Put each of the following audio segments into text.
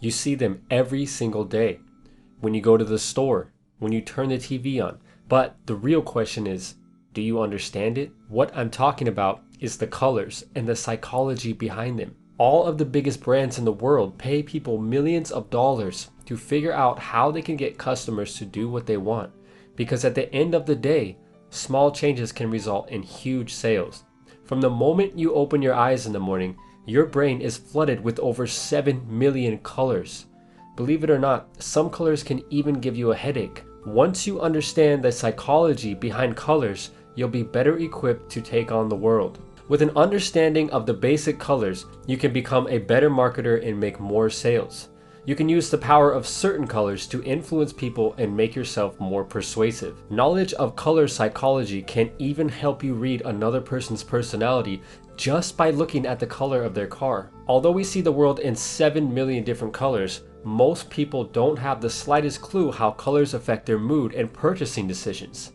You see them every single day, when you go to the store, when you turn the TV on. But the real question is, do you understand it? What I'm talking about is the colors and the psychology behind them. All of the biggest brands in the world pay people millions of dollars to figure out how they can get customers to do what they want. Because at the end of the day, small changes can result in huge sales. From the moment you open your eyes in the morning, your brain is flooded with over 7 million colors. Believe it or not, some colors can even give you a headache. Once you understand the psychology behind colors, you'll be better equipped to take on the world. With an understanding of the basic colors, you can become a better marketer and make more sales. You can use the power of certain colors to influence people and make yourself more persuasive. Knowledge of color psychology can even help you read another person's personality just by looking at the color of their car. Although we see the world in 7 million different colors, most people don't have the slightest clue how colors affect their mood and purchasing decisions.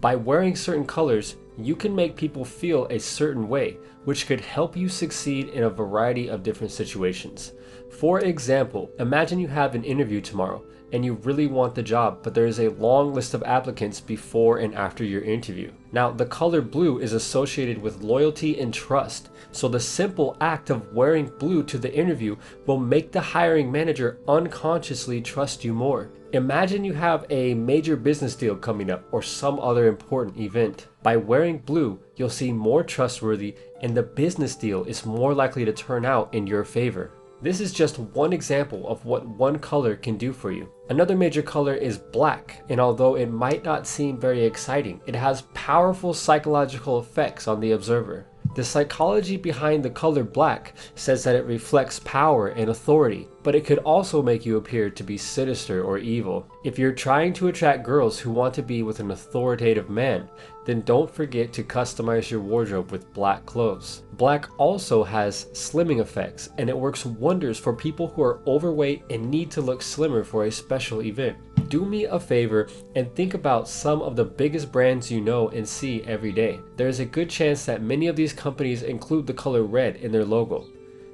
By wearing certain colors, you can make people feel a certain way, which could help you succeed in a variety of different situations. For example, imagine you have an interview tomorrow and you really want the job, but there is a long list of applicants before and after your interview. Now, the color blue is associated with loyalty and trust, so the simple act of wearing blue to the interview will make the hiring manager unconsciously trust you more. Imagine you have a major business deal coming up or some other important event. By wearing blue, you'll seem more trustworthy and the business deal is more likely to turn out in your favor. This is just one example of what one color can do for you. Another major color is black, and although it might not seem very exciting, it has powerful psychological effects on the observer. The psychology behind the color black says that it reflects power and authority, but it could also make you appear to be sinister or evil. If you're trying to attract girls who want to be with an authoritative man, then don't forget to customize your wardrobe with black clothes. Black also has slimming effects, and it works wonders for people who are overweight and need to look slimmer for a special event. Do me a favor and think about some of the biggest brands you know and see every day. There is a good chance that many of these companies include the color red in their logo.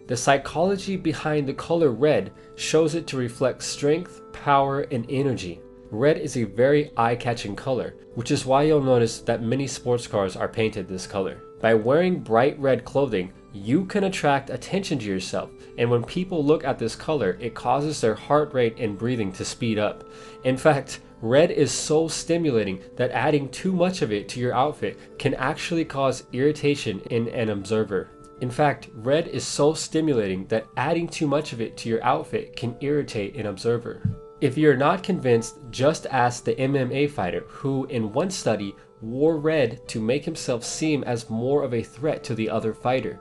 The psychology behind the color red shows it to reflect strength, power, and energy. Red is a very eye-catching color, which is why you'll notice that many sports cars are painted this color. By wearing bright red clothing, you can attract attention to yourself, and when people look at this color, it causes their heart rate and breathing to speed up. In fact, red is so stimulating that adding too much of it to your outfit can actually cause irritation in an observer. In fact, red is so stimulating that adding too much of it to your outfit can irritate an observer. If you're not convinced, just ask the MMA fighter who, in one study, wore red to make himself seem as more of a threat to the other fighter.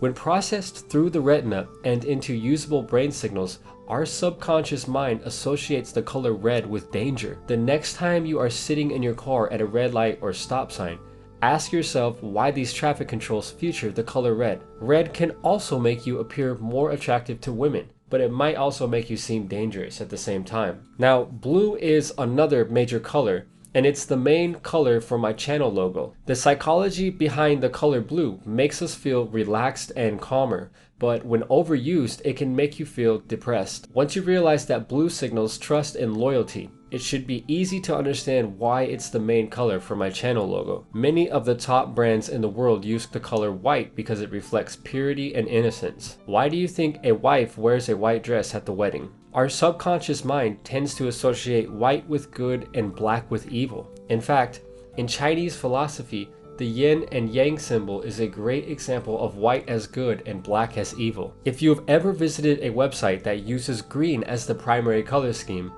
When processed through the retina and into usable brain signals, our subconscious mind associates the color red with danger. The next time you are sitting in your car at a red light or stop sign, ask yourself why these traffic controls feature the color red. Red can also make you appear more attractive to women, but it might also make you seem dangerous at the same time. Now, blue is another major color, and it's the main color for my channel logo. The psychology behind the color blue makes us feel relaxed and calmer, but when overused, it can make you feel depressed. Once you realize that blue signals trust and loyalty, it should be easy to understand why it's the main color for my channel logo. Many of the top brands in the world use the color white because it reflects purity and innocence. Why do you think a wife wears a white dress at the wedding? Our subconscious mind tends to associate white with good and black with evil. In fact, in Chinese philosophy, the yin and yang symbol is a great example of white as good and black as evil. If you've ever visited a website that uses green as the primary color scheme,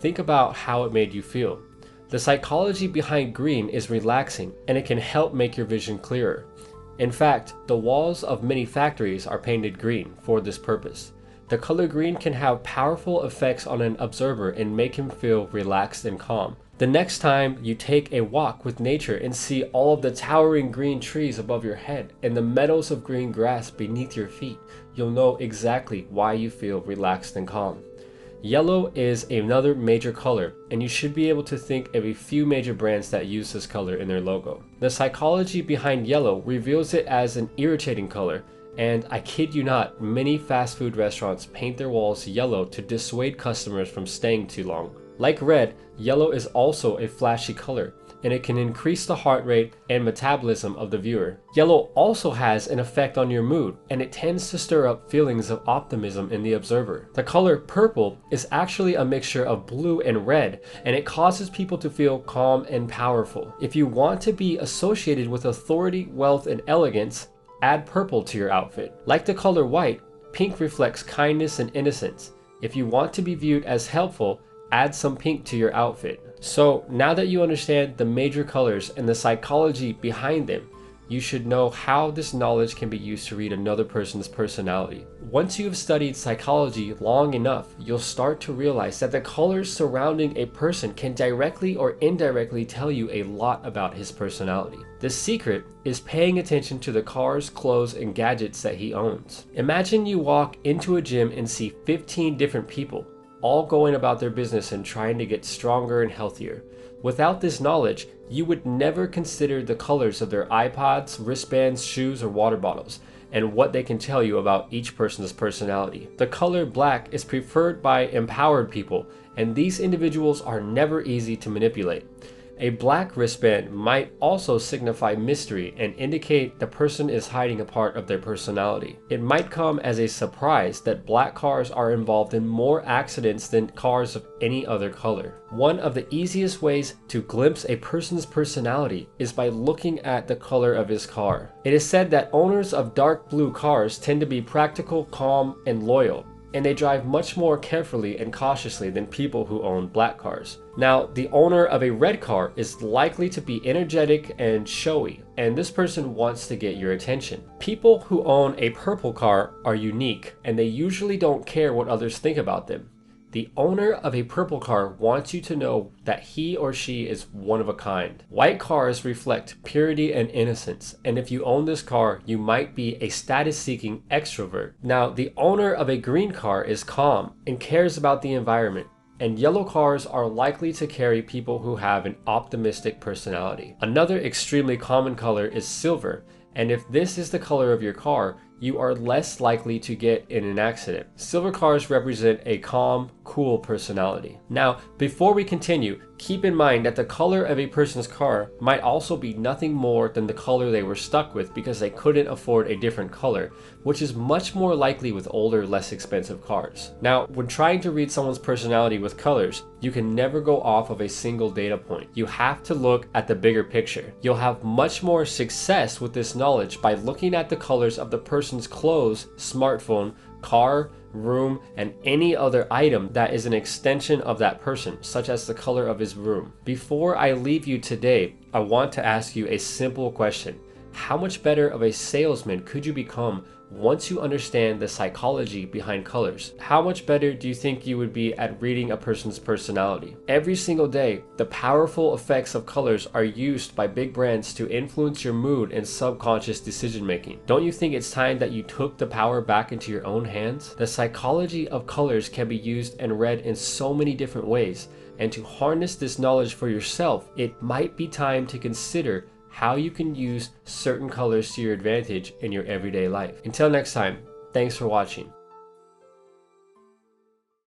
think about how it made you feel. The psychology behind green is relaxing, and it can help make your vision clearer. In fact, the walls of many factories are painted green for this purpose. The color green can have powerful effects on an observer and make him feel relaxed and calm. The next time you take a walk with nature and see all of the towering green trees above your head and the meadows of green grass beneath your feet, you'll know exactly why you feel relaxed and calm. Yellow is another major color, and you should be able to think of a few major brands that use this color in their logo. The psychology behind yellow reveals it as an irritating color, And I kid you not, many fast food restaurants paint their walls yellow to dissuade customers from staying too long. Like red, yellow is also a flashy color, and it can increase the heart rate and metabolism of the viewer. Yellow also has an effect on your mood, and it tends to stir up feelings of optimism in the observer. The color purple is actually a mixture of blue and red, and it causes people to feel calm and powerful. If you want to be associated with authority, wealth, and elegance, add purple to your outfit. Like the color white, pink reflects kindness and innocence. If you want to be viewed as helpful, add some pink to your outfit. So now that you understand the major colors and the psychology behind them, you should know how this knowledge can be used to read another person's personality. Once you have studied psychology long enough, you'll start to realize that the colors surrounding a person can directly or indirectly tell you a lot about his personality. The secret is paying attention to the cars, clothes, and gadgets that he owns. Imagine you walk into a gym and see 15 different people, all going about their business and trying to get stronger and healthier. Without this knowledge, you would never consider the colors of their iPods, wristbands, shoes, or water bottles, and what they can tell you about each person's personality. The color black is preferred by empowered people, and these individuals are never easy to manipulate. A black wristband might also signify mystery and indicate the person is hiding a part of their personality. It might come as a surprise that black cars are involved in more accidents than cars of any other color. One of the easiest ways to glimpse a person's personality is by looking at the color of his car. It is said that owners of dark blue cars tend to be practical, calm, and loyal, and they drive much more carefully and cautiously than people who own black cars. Now, the owner of a red car is likely to be energetic and showy, and this person wants to get your attention. People who own a purple car are unique, and they usually don't care what others think about them. The owner of a purple car wants you to know that he or she is one of a kind. White cars reflect purity and innocence, and if you own this car, you might be a status-seeking extrovert. Now, the owner of a green car is calm and cares about the environment, and yellow cars are likely to carry people who have an optimistic personality. Another extremely common color is silver, and if this is the color of your car, you are less likely to get in an accident. Silver cars represent a calm, cool personality. Now, before we continue, keep in mind that the color of a person's car might also be nothing more than the color they were stuck with because they couldn't afford a different color, which is much more likely with older, less expensive cars. Now, when trying to read someone's personality with colors, you can never go off of a single data point. You have to look at the bigger picture. You'll have much more success with this knowledge by looking at the colors of the person's clothes, smartphone, car, room, and any other item that is an extension of that person, such as the color of his room. Before I leave you today, I want to ask you a simple question. How much better of a salesman could you become once you understand the psychology behind colors? How much better do you think you would be at reading a person's personality? Every single day, the powerful effects of colors are used by big brands to influence your mood and subconscious decision making. Don't you think it's time that you took the power back into your own hands? The psychology of colors can be used and read in so many different ways, and to harness this knowledge for yourself, it might be time to consider how you can use certain colors to your advantage in your everyday life. Until next time, thanks for watching.